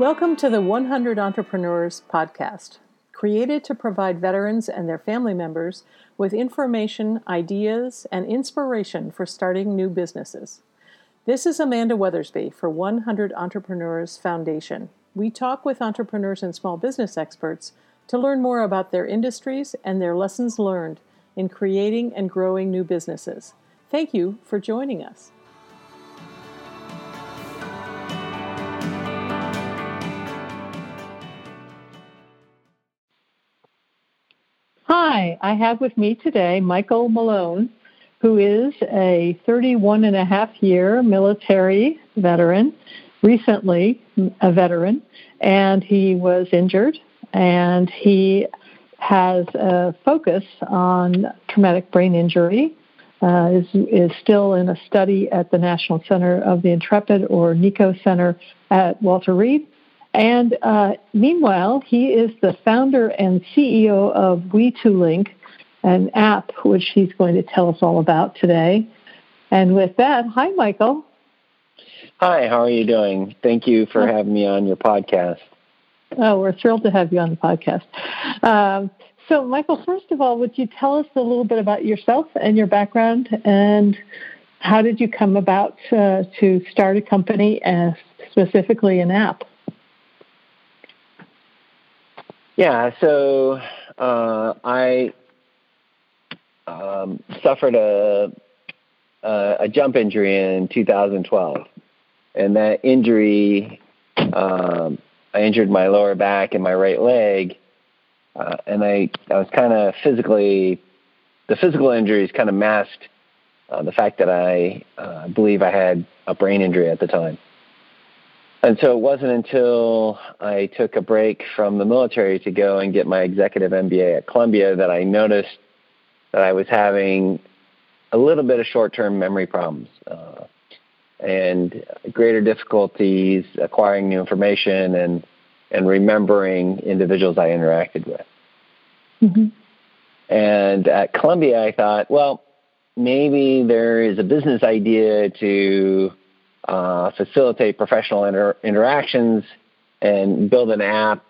Welcome to the 100 Entrepreneurs podcast, created to provide veterans and their family members with information, ideas, and inspiration for starting new businesses. This is Amanda Weathersby for 100 Entrepreneurs Foundation. We talk with entrepreneurs and small business experts to learn more about their industries and their lessons learned in creating and growing new businesses. Thank you for joining us. Hi, I have with me today Michael Malone, who is a 31-and-a-half-year military veteran, recently a veteran, and he was injured, and he has a focus on traumatic brain injury, is still in a study at the National Center of the Intrepid, or NICO Center, at Walter Reed. And meanwhile, he is the founder and CEO of We2Link, an app which he's going to tell us all about today. And with that, hi, Michael. Hi, how are you doing? Thank you for having me on your podcast. Oh, we're thrilled to have you on the podcast. So, Michael, first of all, would you tell us a little bit about yourself and your background, and how did you come about to start a company, specifically an app? Yeah, so I suffered a jump injury in 2012, and that injury, I injured my lower back and my right leg, and I was kind of the physical injuries kind of masked the fact that I believe I had a brain injury at the time. And so it wasn't until I took a break from the military to go and get my executive MBA at Columbia that I noticed that I was having a little bit of short-term memory problems and greater difficulties acquiring new information and remembering individuals I interacted with. Mm-hmm. And at Columbia, I thought, well, maybe there is a business idea to facilitate professional interactions and build an app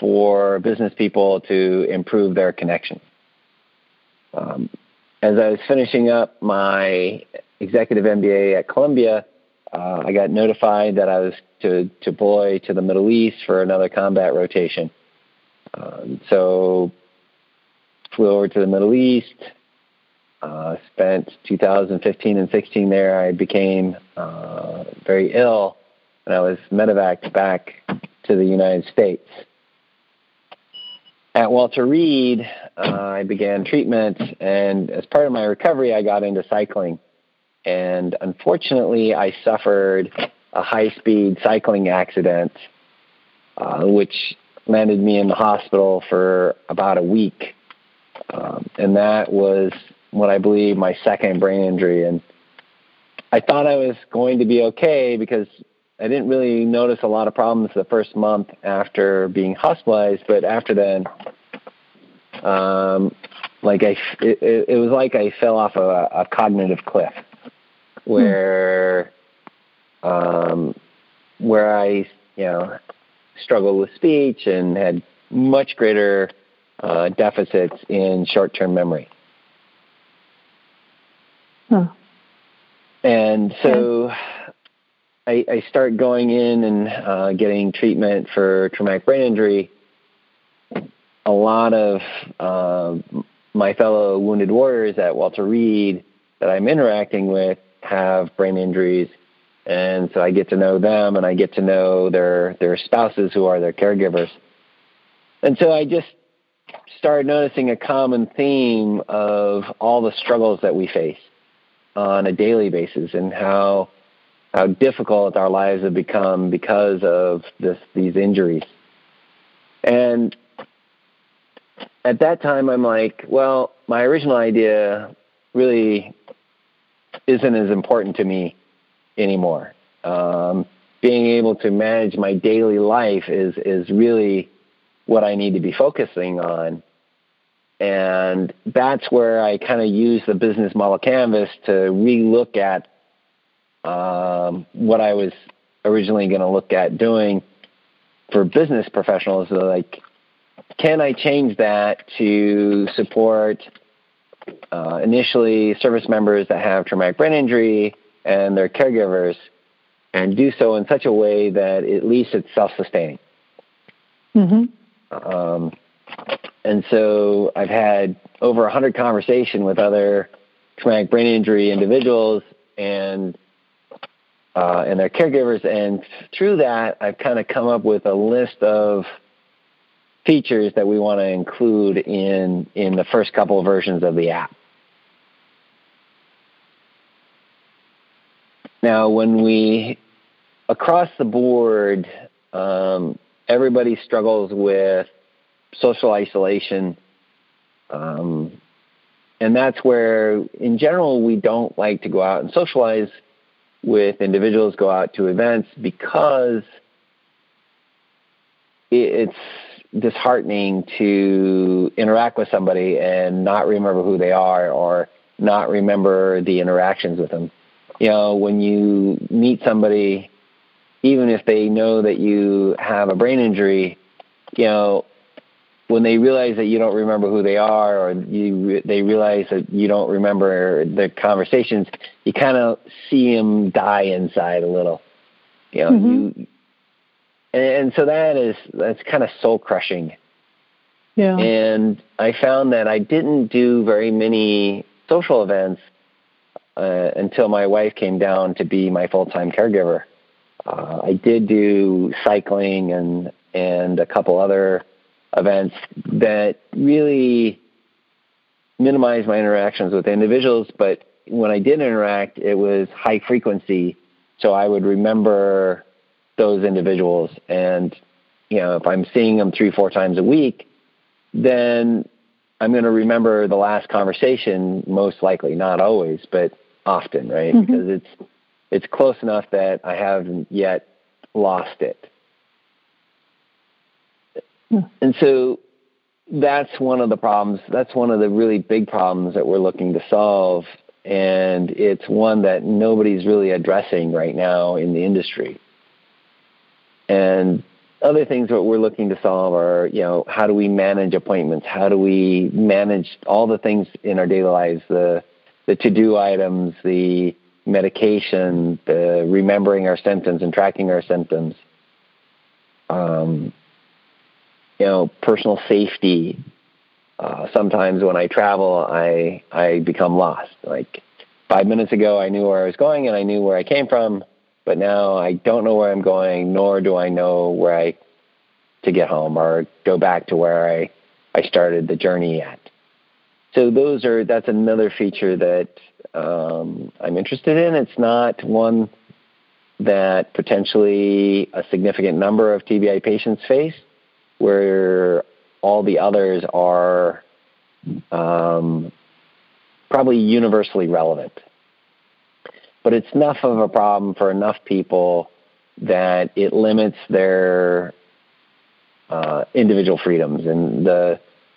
for business people to improve their connection. As I was finishing up my executive MBA at Columbia, I got notified that I was to deploy to the Middle East for another combat rotation. So flew over to the Middle East, spent 2015 and 16 there. I became very ill, and I was medevaced back to the United States. At Walter Reed, I began treatment, and as part of my recovery, I got into cycling. And unfortunately, I suffered a high-speed cycling accident, which landed me in the hospital for about a week. And that was what I believe my second brain injury. And I thought I was going to be okay because I didn't really notice a lot of problems the first month after being hospitalized. But after then, it was like I fell off a cognitive cliff where I, struggled with speech and had much greater deficits in short-term memory. Huh. And so I start going in and getting treatment for traumatic brain injury. A lot of my fellow wounded warriors at Walter Reed that I'm interacting with have brain injuries. And so I get to know them, and I get to know their spouses who are their caregivers. And so I just started noticing a common theme of all the struggles that we face on a daily basis, and how difficult our lives have become because of these injuries. And at that time, I'm like, well, my original idea really isn't as important to me anymore. Being able to manage my daily life is really what I need to be focusing on. And that's where I kind of use the business model canvas to relook at what I was originally going to look at doing for business professionals, like, can I change that to support initially service members that have traumatic brain injury and their caregivers, and do so in such a way that at least it's self-sustaining? Mm-hmm. And so I've had over 100 conversations with other traumatic brain injury individuals and their caregivers, and through that, I've kind of come up with a list of features that we want to include in the first couple of versions of the app. Now, when we across the board, everybody struggles with social isolation, and that's where, in general, we don't like to go out and socialize with individuals, go out to events, because it's disheartening to interact with somebody and not remember who they are or not remember the interactions with them. You know, when you meet somebody, even if they know that you have a brain injury, you know, when they realize that you don't remember who they are, or they realize that you don't remember the conversations, you kind of see them die inside a little, you know. Mm-hmm. And so that's kind of soul crushing. Yeah. And I found that I didn't do very many social events until my wife came down to be my full-time caregiver. I did do cycling and a couple other events that really minimized my interactions with individuals. But when I did interact, it was high frequency, so I would remember those individuals. And, you know, if I'm seeing them 3-4 times a week, then I'm going to remember the last conversation, most likely, not always, but often, right? Mm-hmm. Because it's close enough that I haven't yet lost it. And so that's one of the problems. That's one of the really big problems that we're looking to solve. And it's one that nobody's really addressing right now in the industry. And other things that we're looking to solve are, you know, how do we manage appointments? How do we manage all the things in our daily lives, the to-do items, the medication, the remembering our symptoms and tracking our symptoms, you know, personal safety. Sometimes when I travel, I become lost. Like 5 minutes ago, I knew where I was going and I knew where I came from, but now I don't know where I'm going, nor do I know where to get home or go back to where I started the journey at. So that's another feature that I'm interested in. It's not one that potentially a significant number of TBI patients face, where all the others are probably universally relevant. But it's enough of a problem for enough people that it limits their individual freedoms, and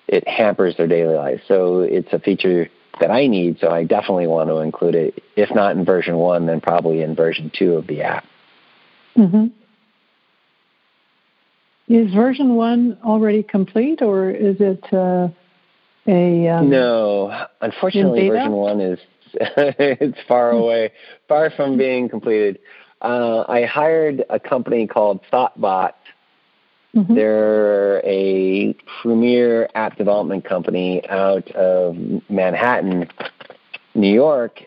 it hampers their daily life. So it's a feature that I need, so I definitely want to include it, if not in version 1, then probably in version 2 of the app. Mm-hmm. Is version 1 already complete, or is it No, unfortunately, version 1 is it's far away, far from being completed. I hired a company called ThoughtBot. Mm-hmm. They're a premier app development company out of Manhattan, New York,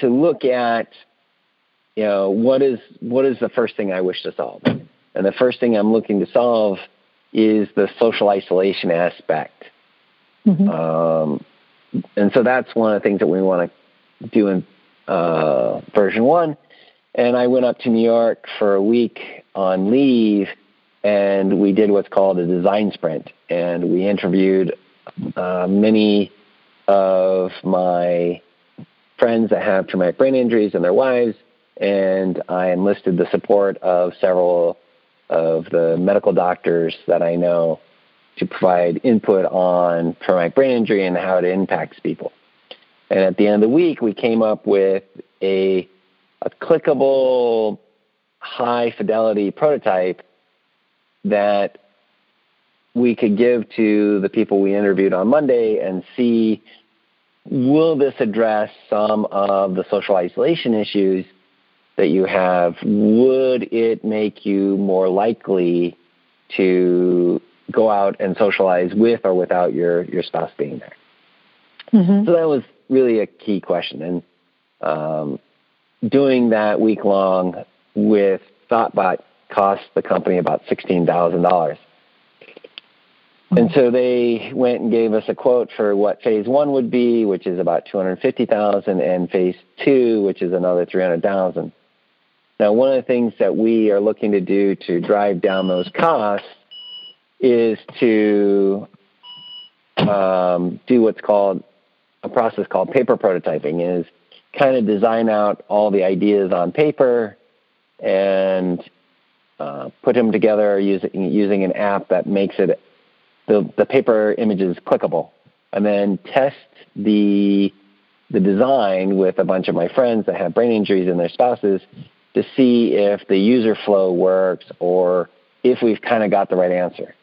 to look at, you know, what is the first thing I wish to solve. And the first thing I'm looking to solve is the social isolation aspect. Mm-hmm. And so that's one of the things that we want to do in version 1. And I went up to New York for a week on leave, and we did what's called a design sprint. And we interviewed many of my friends that have traumatic brain injuries and their wives, and I enlisted the support of several of the medical doctors that I know to provide input on traumatic brain injury and how it impacts people. And at the end of the week, we came up with a clickable, high-fidelity prototype that we could give to the people we interviewed on Monday and see, will this address some of the social isolation issues that you have? Would it make you more likely to go out and socialize with or without your spouse being there? Mm-hmm. So that was really a key question. And doing that week long with ThoughtBot cost the company about $16,000. And so they went and gave us a quote for what phase one would be, which is about $250,000, and phase two, which is another $300,000. Now, one of the things that we are looking to do to drive down those costs is to do what's called a process called paper prototyping, is kind of design out all the ideas on paper and put them together using an app that makes it the paper images clickable, and then test the design with a bunch of my friends that have brain injuries and their spouses to see if the user flow works or if we've kind of got the right answer.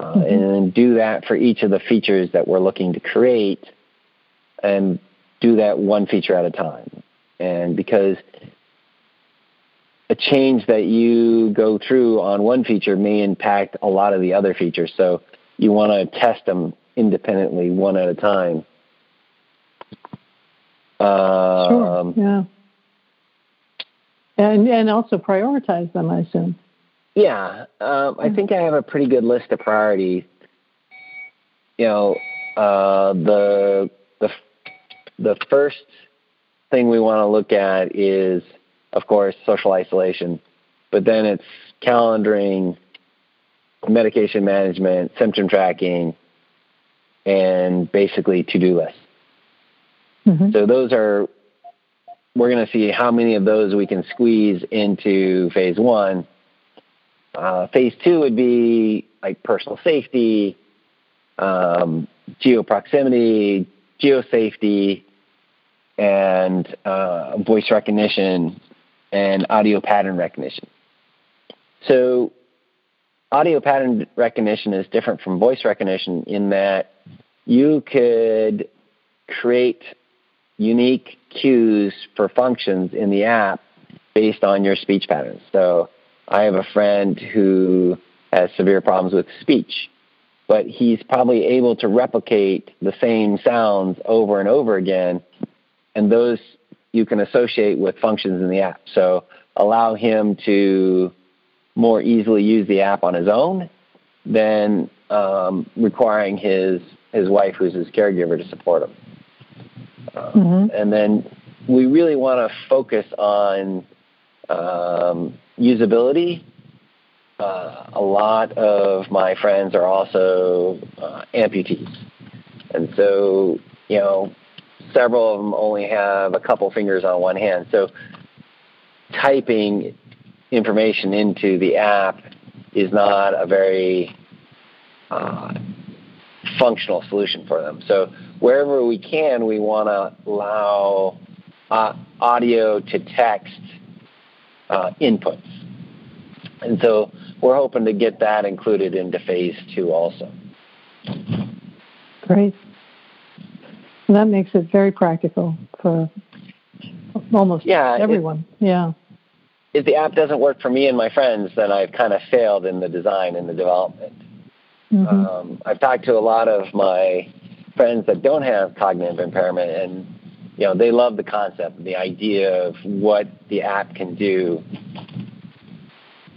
And then do that for each of the features that we're looking to create and do that one feature at a time. And because a change that you go through on one feature may impact a lot of the other features. So you want to test them independently one at a time. Sure, yeah. And also prioritize them, I assume. Yeah. I think I have a pretty good list of priorities. You know, the first thing we want to look at is, of course, social isolation, but then it's calendaring, medication management, symptom tracking, and basically to-do lists. Mm-hmm. So those are, we're going to see how many of those we can squeeze into phase one. Phase two would be like personal safety, geoproximity, geosafety, and voice recognition, and audio pattern recognition. So audio pattern recognition is different from voice recognition in that you could create unique cues for functions in the app based on your speech patterns. So I have a friend who has severe problems with speech, but he's probably able to replicate the same sounds over and over again, and those you can associate with functions in the app. So allow him to more easily use the app on his own than requiring his wife, who's his caregiver, to support him. And then we really want to focus on usability. A lot of my friends are also amputees. And so, you know, several of them only have a couple fingers on one hand. So typing information into the app is not a very functional solution for them. So wherever we can, we want to allow audio to text inputs. And so we're hoping to get that included into phase two also. Great. And that makes it very practical for almost everyone. If the app doesn't work for me and my friends, then I've kind of failed in the design and the development. I've talked to a lot of my friends that don't have cognitive impairment, and you know, they love the concept, the idea of what the app can do.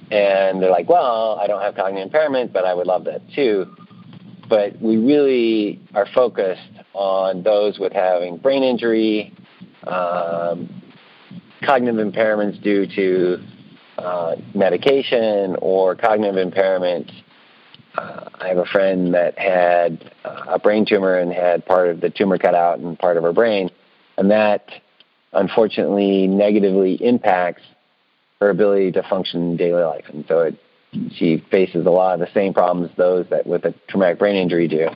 And they're like, well, I don't have cognitive impairment, but I would love that too. But we really are focused on those with having brain injury, cognitive impairments due to medication, or cognitive impairment. I have a friend that had a brain tumor and had part of the tumor cut out and part of her brain, and that unfortunately negatively impacts her ability to function in daily life. And so she faces a lot of the same problems those that with a traumatic brain injury do.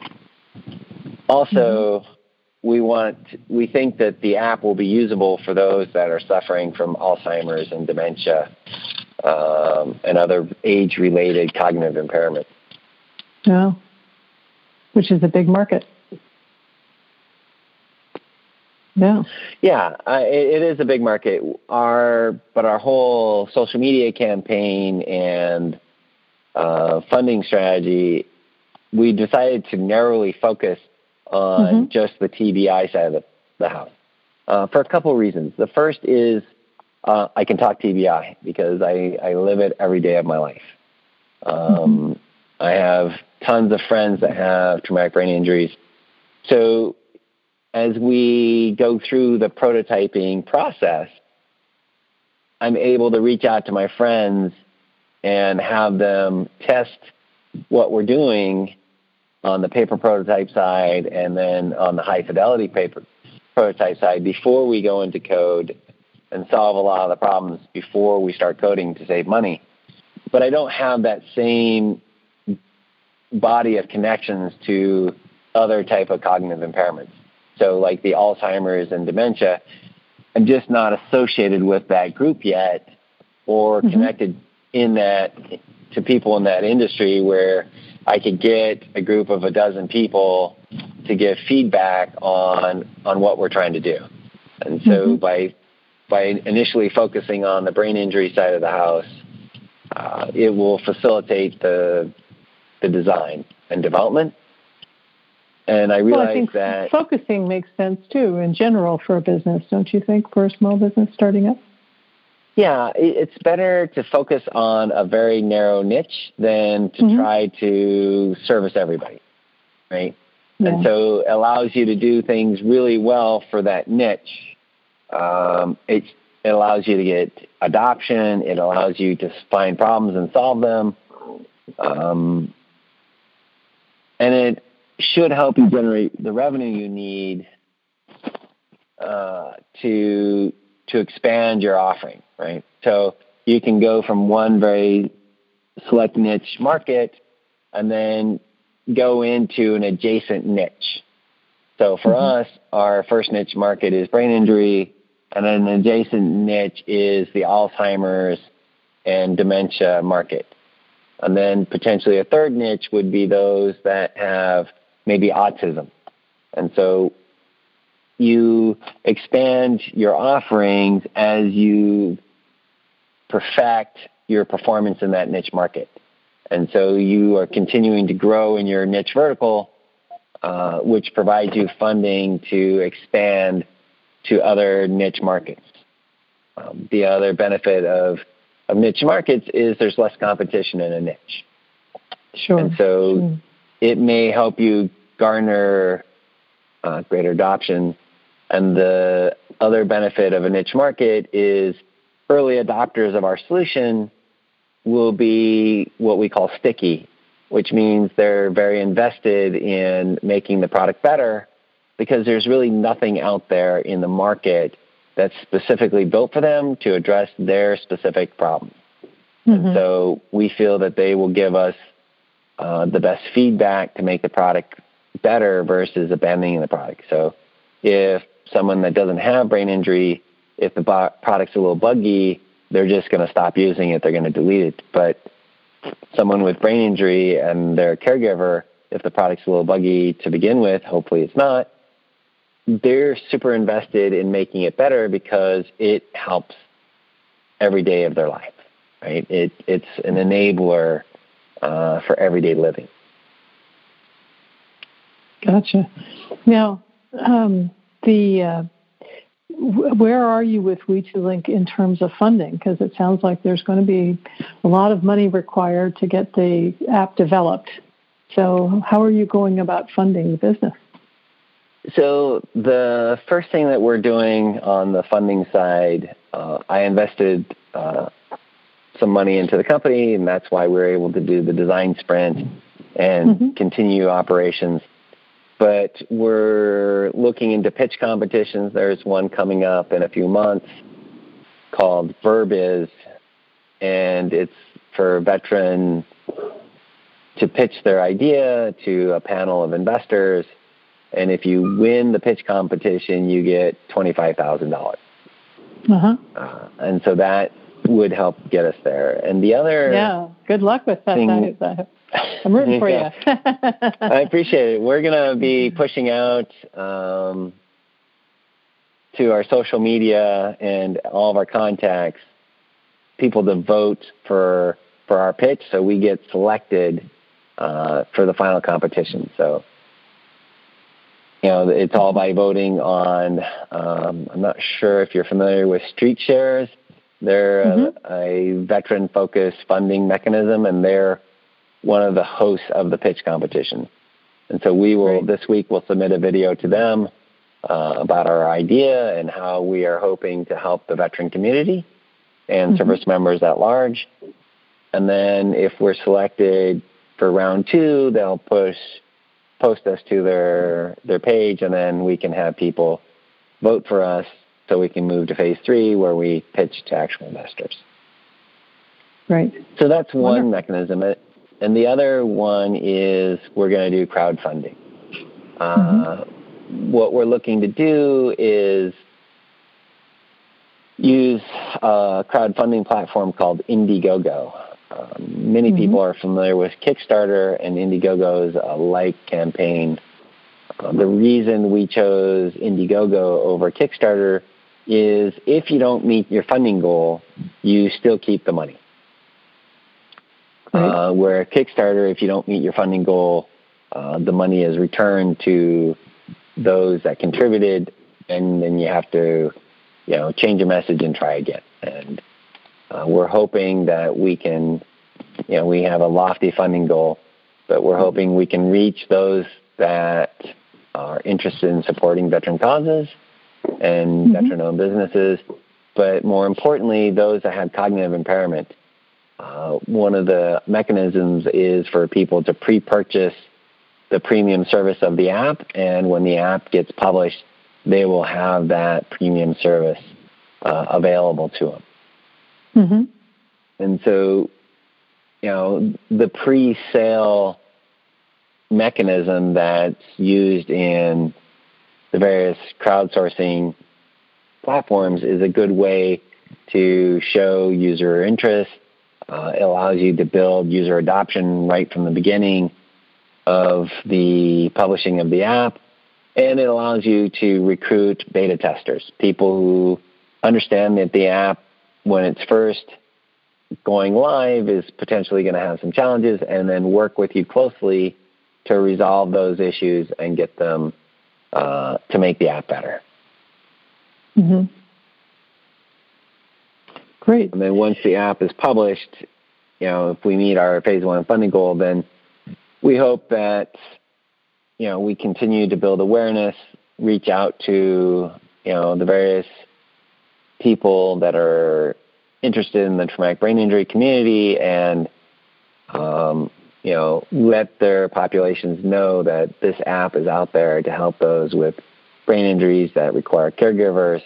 Also, we think that the app will be usable for those that are suffering from Alzheimer's and dementia, and other age-related cognitive impairment. Oh, which is a big market. Yeah. Yeah, it is a big market. But our whole social media campaign and funding strategy, we decided to narrowly focus on just the TBI side of the house for a couple of reasons. The first is I can talk TBI because I live it every day of my life. I have tons of friends that have traumatic brain injuries. So as we go through the prototyping process, I'm able to reach out to my friends and have them test what we're doing on the paper prototype side and then on the high-fidelity paper prototype side before we go into code and solve a lot of the problems before we start coding to save money. But I don't have that same body of connections to other type of cognitive impairments. So like the Alzheimer's and dementia, I'm just not associated with that group yet or connected in that to people in that industry where I could get a group of a dozen people to give feedback on what we're trying to do. And so by initially focusing on the brain injury side of the house, it will facilitate the design and development. And I realize that focusing makes sense too in general for a business, don't you think, for a small business starting up? Yeah, it's better to focus on a very narrow niche than to try to service everybody, right? Yeah. And so it allows you to do things really well for that niche. It allows you to get adoption. It allows you to find problems and solve them. And it should help you generate the revenue you need to expand your offering, right? So you can go from one very select niche market and then go into an adjacent niche. So for us, our first niche market is brain injury, and then an adjacent niche is the Alzheimer's and dementia market. And then potentially a third niche would be those that have maybe autism. And so you expand your offerings as you perfect your performance in that niche market. And so you are continuing to grow in your niche vertical, which provides you funding to expand to other niche markets. The other benefit of niche markets is there's less competition in a niche. Sure. And so it may help you garner greater adoption. And the other benefit of a niche market is early adopters of our solution will be what we call sticky, which means they're very invested in making the product better because there's really nothing out there in the market that's specifically built for them to address their specific problem. And so we feel that they will give us the best feedback to make the product better versus abandoning the product. So if someone that doesn't have brain injury, if the product's a little buggy, they're just going to stop using it. They're going to delete it. But someone with brain injury and their caregiver, if the product's a little buggy to begin with, hopefully it's not, they're super invested in making it better because it helps every day of their life, right? It's an enabler for everyday living. Gotcha. Now, where are you with We2Link in terms of funding? Because it sounds like there's going to be a lot of money required to get the app developed. So how are you going about funding the business? So the first thing that we're doing on the funding side, I invested some money into the company, and that's why we were able to do the design sprint and continue operations. But we're looking into pitch competitions. There's one coming up in a few months called VerBiz, and it's for a veteran to pitch their idea to a panel of investors. And if you win the pitch competition, you get $25,000. And so that would help get us there. And the other... Yeah, good luck with that. I'm rooting for you. I appreciate it. We're going to be pushing out to our social media and all of our contacts, people to vote for our pitch, so we get selected for the final competition. So, you know, it's all by voting on, I'm not sure if you're familiar with Street Shares. They're a veteran-focused funding mechanism, and they're one of the hosts of the pitch competition. And so we will, this week, we'll submit a video to them about our idea and how we are hoping to help the veteran community and service members at large. And then if we're selected for round two, they'll post us to their page, and then we can have people vote for us so we can move to phase three, where we pitch to actual investors. Right. So that's one mechanism. And the other one is we're going to do crowdfunding. What we're looking to do is use a crowdfunding platform called Indiegogo. Many people are familiar with Kickstarter, and Indiegogo is a like campaign. The reason we chose Indiegogo over Kickstarter is if you don't meet your funding goal, you still keep the money. Where Kickstarter, if you don't meet your funding goal, the money is returned to those that contributed, and then you have to, you know, change your message and try again. And we're hoping that we can, you know, we have a lofty funding goal, but we're hoping we can reach those that are interested in supporting veteran causes and veteran-owned businesses, but more importantly, those that have cognitive impairment. One of the mechanisms is for people to pre-purchase the premium service of the app, and when the app gets published, they will have that premium service available to them. And so, you know, the pre-sale mechanism that's used in the various crowdsourcing platforms is a good way to show user interest. It allows you to build user adoption right from the beginning of the publishing of the app, and it allows you to recruit beta testers, people who understand that the app, when it's first going live, is potentially going to have some challenges, and then work with you closely to resolve those issues and get them to make the app better. Great. And then once the app is published, you know, if we meet our phase one funding goal, then we hope that, you know, we continue to build awareness, reach out to, you know, the various people that are interested in the traumatic brain injury community, and you know, let their populations know that this app is out there to help those with brain injuries that require caregivers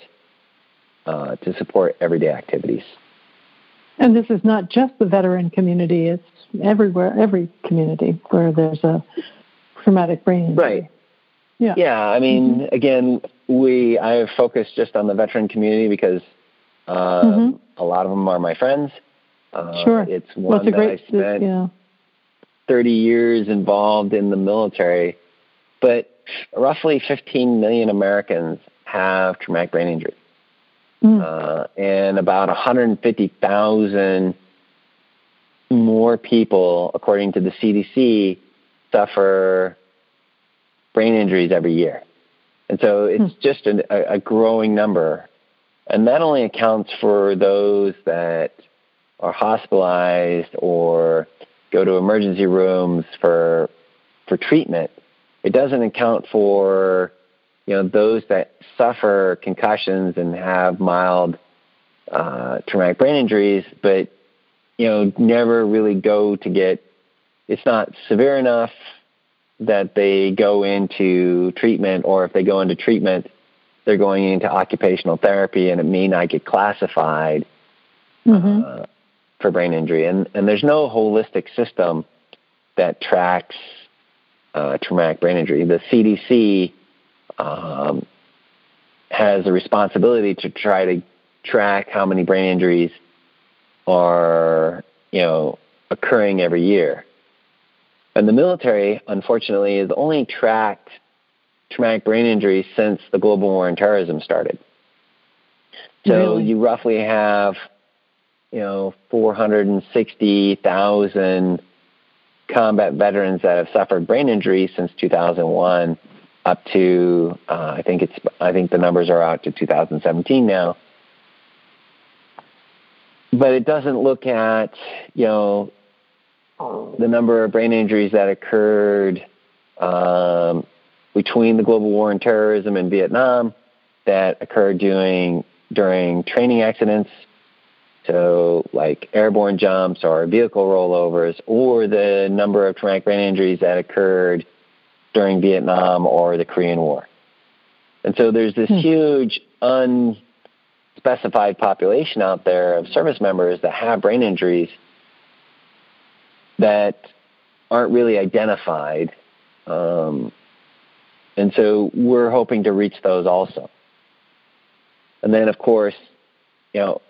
to support everyday activities. And this is not just the veteran community, it's everywhere, every community where there's a traumatic brain injury. Right. Yeah. Yeah, I mean, again, I have focused just on the veteran community because a lot of them are my friends. It's one I spent 30 years involved in the military, but roughly 15 million Americans have traumatic brain injury. And about 150,000 more people, according to the CDC, suffer brain injuries every year. And so it's just a growing number. And that only accounts for those that are hospitalized or go to emergency rooms for treatment. It doesn't account for, you know, those that suffer concussions and have mild traumatic brain injuries, but, you know, never really go to get, it's not severe enough that they go into treatment, or if they go into treatment, they're going into occupational therapy, and it may not get classified for brain injury. And there's no holistic system that tracks traumatic brain injury. The CDC has a responsibility to try to track how many brain injuries are, you know, occurring every year. And the military, unfortunately, has only tracked traumatic brain injury since the global war on terrorism started. So you roughly have, 460,000 combat veterans that have suffered brain injury since 2001 up to, I think the numbers are out to 2017 now. But it doesn't look at, the number of brain injuries that occurred between the global war on terrorism and Vietnam that occurred during training accidents, so like airborne jumps or vehicle rollovers, or the number of traumatic brain injuries that occurred during Vietnam or the Korean War. And so there's this huge unspecified population out there of service members that have brain injuries that aren't really identified. And so we're hoping to reach those also. And then, of course,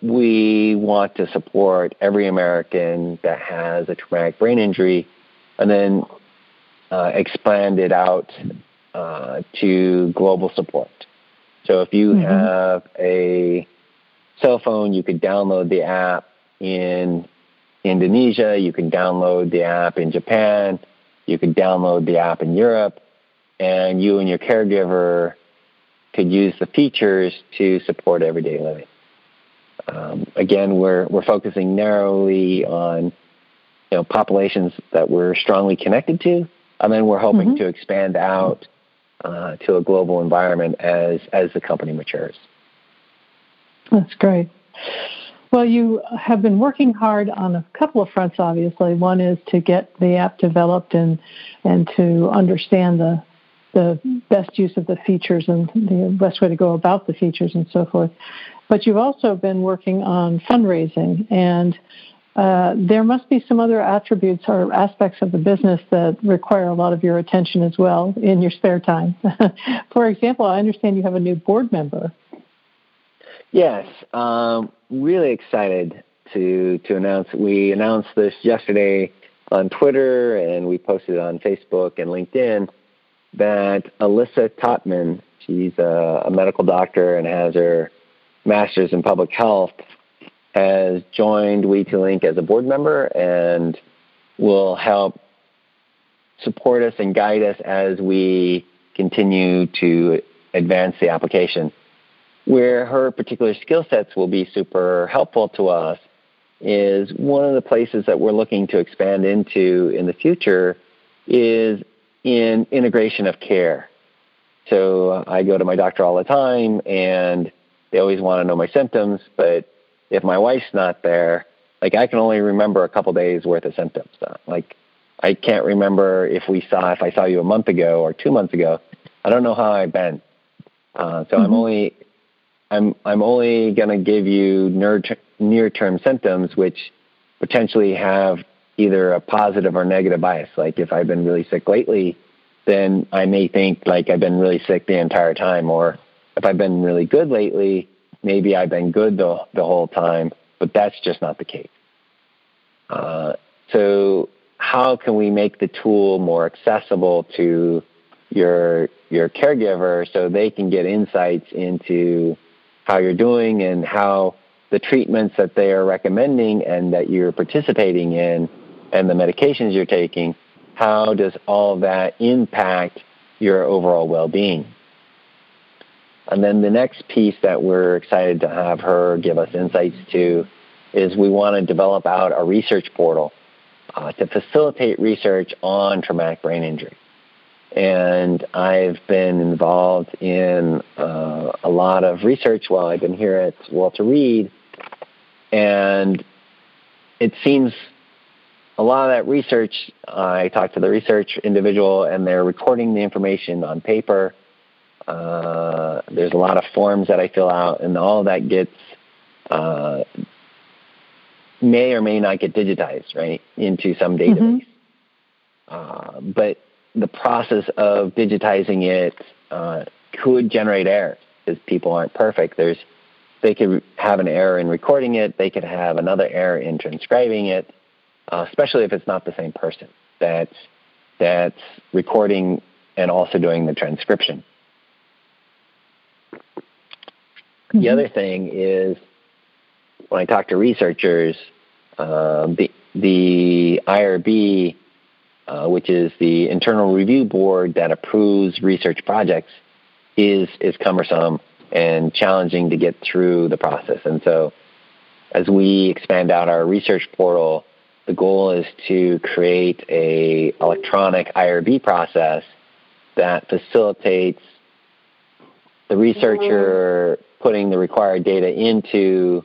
we want to support every American that has a traumatic brain injury, and then expand it out to global support. So if you have a cell phone, you could download the app in Indonesia, you can download the app in Japan, you could download the app in Europe, and you and your caregiver could use the features to support everyday living. Again, we're focusing narrowly on populations that we're strongly connected to, and then we're hoping to expand out to a global environment as the company matures. That's great. Well, you have been working hard on a couple of fronts, obviously. One is to get the app developed and to understand the best use of the features and the best way to go about the features and so forth. But you've also been working on fundraising, and there must be some other attributes or aspects of the business that require a lot of your attention as well in your spare time. For example, I understand you have a new board member. Yes, really excited to announce. We announced this yesterday on Twitter, and we posted it on Facebook and LinkedIn, that Alyssa Totman, she's a medical doctor and has her master's in public health, has joined We2Link as a board member and will help support us and guide us as we continue to advance the application. Where her particular skill sets will be super helpful to us is one of the places that we're looking to expand into in the future is in integration of care. So I go to my doctor all the time, and they always want to know my symptoms, but if my wife's not there, like I can only remember a couple days worth of symptoms. Like I can't remember if I saw you a month ago or 2 months ago. I don't know how I've been. So I'm only going to give you near-term symptoms, which potentially have either a positive or negative bias. Like if I've been really sick lately, then I may think like I've been really sick the entire time. Or if I've been really good lately, maybe I've been good the whole time, but that's just not the case. So how can we make the tool more accessible to your caregiver so they can get insights into how you're doing and how the treatments that they are recommending and that you're participating in and the medications you're taking, how does all that impact your overall well-being? And then the next piece that we're excited to have her give us insights to is we want to develop out a research portal to facilitate research on traumatic brain injury. And I've been involved in a lot of research while I've been here at Walter Reed, and it seems a lot of that research, I talked to the research individual, and they're recording the information on paper. There's a lot of forms that I fill out, and all of that gets may or may not get digitized, right, into some database. But the process of digitizing it could generate errors because people aren't perfect. There's They could have an error in recording it. They could have another error in transcribing it, especially if it's not the same person that's recording and also doing the transcription. Mm-hmm. The other thing is, when I talk to researchers, the IRB, which is the internal review board that approves research projects, is cumbersome and challenging to get through the process. And so as we expand out our research portal, the goal is to create an electronic IRB process that facilitates the researcher putting the required data into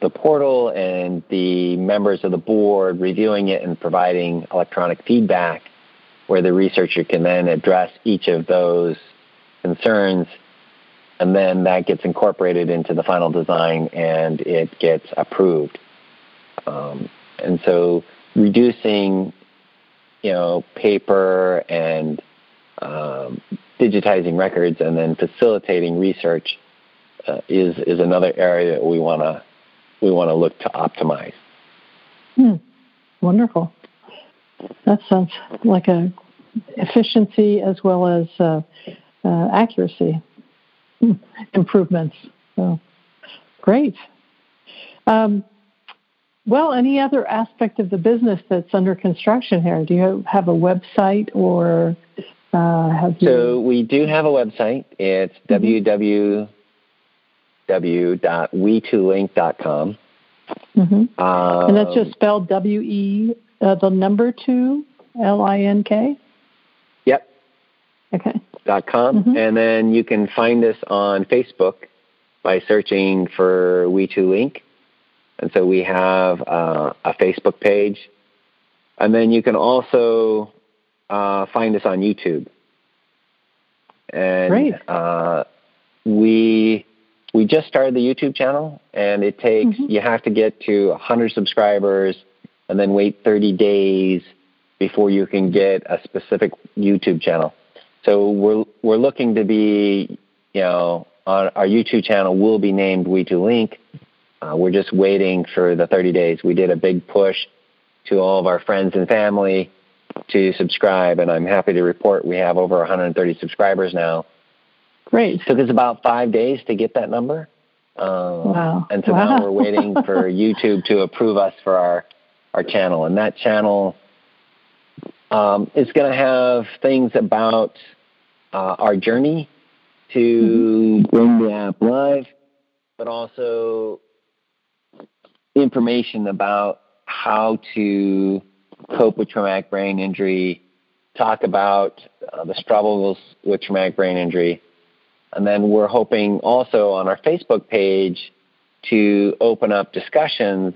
the portal and the members of the board reviewing it and providing electronic feedback, where the researcher can then address each of those concerns, and then that gets incorporated into the final design and it gets approved. And so reducing, paper and digitizing records and then facilitating research is another area that we want to look to optimize. Wonderful. That sounds like a efficiency as well as accuracy improvements. So great. Well, any other aspect of the business that's under construction here? Do you have a website or have you? So we do have a website. It's www.we2link.com. Mm-hmm. And that's just spelled W-E, the number 2, L-I-N-K? Yep. Okay. .com. Mm-hmm. And then you can find us on Facebook by searching for We2Link. And so we have a Facebook page. And then you can also find us on YouTube. And great. We just started the YouTube channel, and it takes, you have to get to 100 subscribers and then wait 30 days before you can get a specific YouTube channel. So we're looking to be, on our YouTube channel will be named We2Link. We're just waiting for the 30 days. We did a big push to all of our friends and family to subscribe, and I'm happy to report we have over 130 subscribers now. Great. It took us about 5 days to get that number. Wow. And so now we're waiting for YouTube to approve us for our channel. And that channel is going to have things about our journey to bring the app live, but also information about how to cope with traumatic brain injury, talk about the struggles with traumatic brain injury. And then we're hoping also on our Facebook page to open up discussions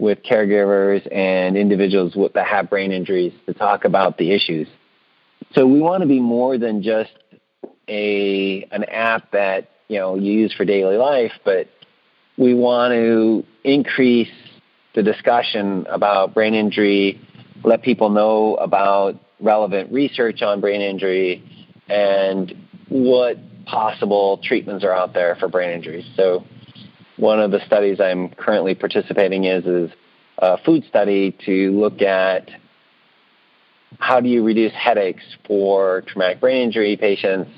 with caregivers and individuals that have brain injuries to talk about the issues. So we want to be more than just an app that, you use for daily life, but we want to increase the discussion about brain injury, let people know about relevant research on brain injury and what possible treatments are out there for brain injuries. So one of the studies I'm currently participating is a food study to look at how do you reduce headaches for traumatic brain injury patients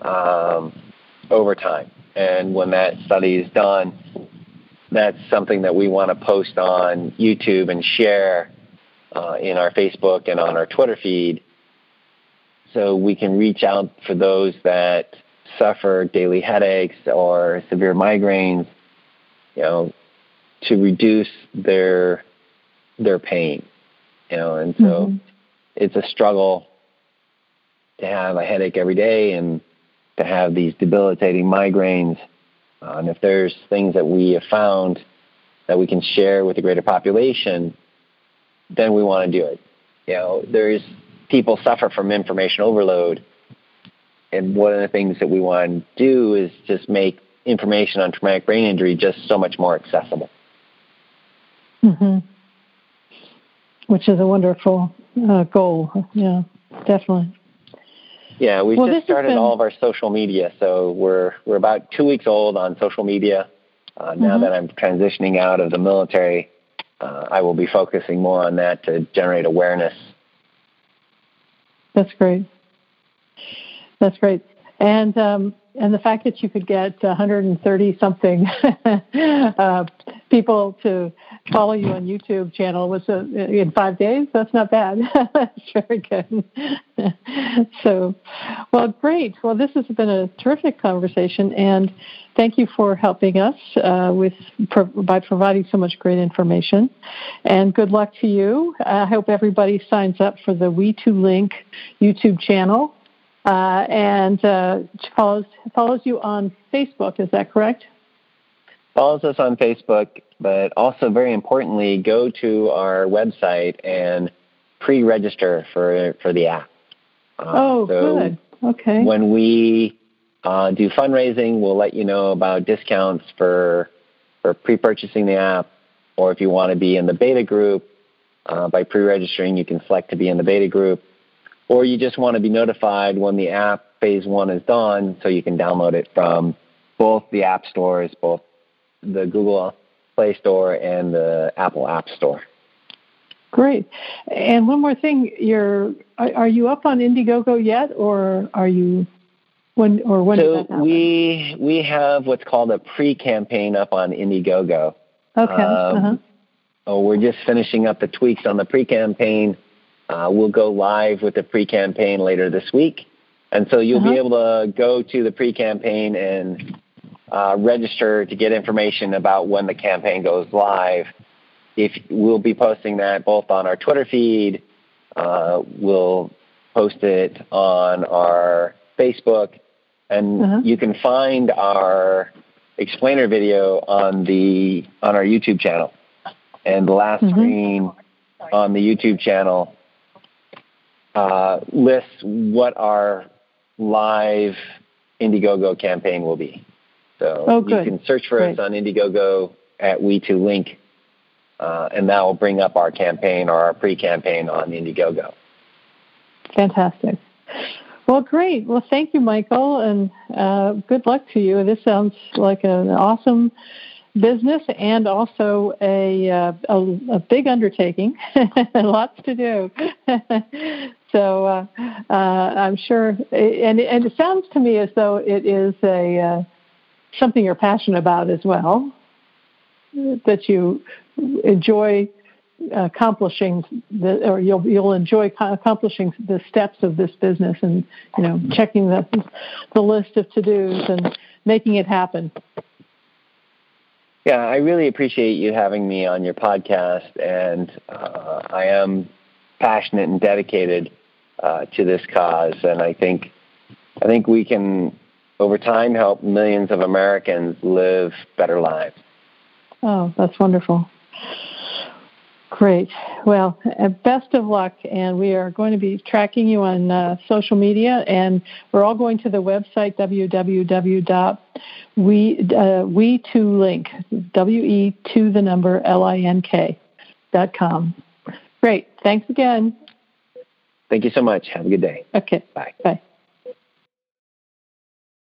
over time. And when that study is done, that's something that we want to post on YouTube and share in our Facebook and on our Twitter feed, so we can reach out for those that suffer daily headaches or severe migraines, to reduce their pain, and so it's a struggle to have a headache every day and to have these debilitating migraines. And if there's things that we have found that we can share with the greater population, then we want to do it. There's people suffer from information overload. And one of the things that we want to do is just make information on traumatic brain injury just so much more accessible. Which is a wonderful goal. Yeah, definitely. Yeah, we just started all of our social media, so we're about 2 weeks old on social media. Now that I'm transitioning out of the military, I will be focusing more on that to generate awareness. That's great. That's great. And the fact that you could get 130-something people to follow you on YouTube channel was in 5 days. That's not bad. That's very good. So, well, great. Well, this has been a terrific conversation, and thank you for helping us by providing so much great information. And good luck to you. I hope everybody signs up for the We2Link YouTube channel. And follows you on Facebook, is that correct? Follows us on Facebook, but also very importantly, go to our website and pre-register for the app. Good. Okay. When we do fundraising, we'll let you know about discounts for pre-purchasing the app, or if you want to be in the beta group, by pre-registering, you can select to be in the beta group. Or you just want to be notified when the app phase one is done so you can download it from both the app stores, both the Google Play Store and the Apple App Store. Great. And one more thing, are you up on Indiegogo yet, or are you when does that happen? So we have what's called a pre-campaign up on Indiegogo. Okay. We're just finishing up the tweaks on the pre-campaign. We'll go live with the pre-campaign later this week. And so you'll be able to go to the pre-campaign and register to get information about when the campaign goes live. We'll be posting that both on our Twitter feed. We'll post it on our Facebook. And you can find our explainer video on our YouTube channel. And the last screen on the YouTube channel lists what our live Indiegogo campaign will be. So you can search for us on Indiegogo at We2Link, and that will bring up our campaign or our pre-campaign on Indiegogo. Fantastic. Well, great. Well, thank you, Michael, and good luck to you. This sounds like an awesome business and also a big undertaking, lots to do. So I'm sure, and it sounds to me as though it is something you're passionate about as well, that you enjoy accomplishing the steps of this business, and checking the list of to-dos and making it happen. Yeah, I really appreciate you having me on your podcast, and I am passionate and dedicated to this cause. And I think we can, over time, help millions of Americans live better lives. Oh, that's wonderful. Great. Well, best of luck, and we are going to be tracking you on social media, and we're all going to the website, www.we2link, WE2LINK.com. Great. Thanks again. Thank you so much. Have a good day. Okay. Bye. Bye.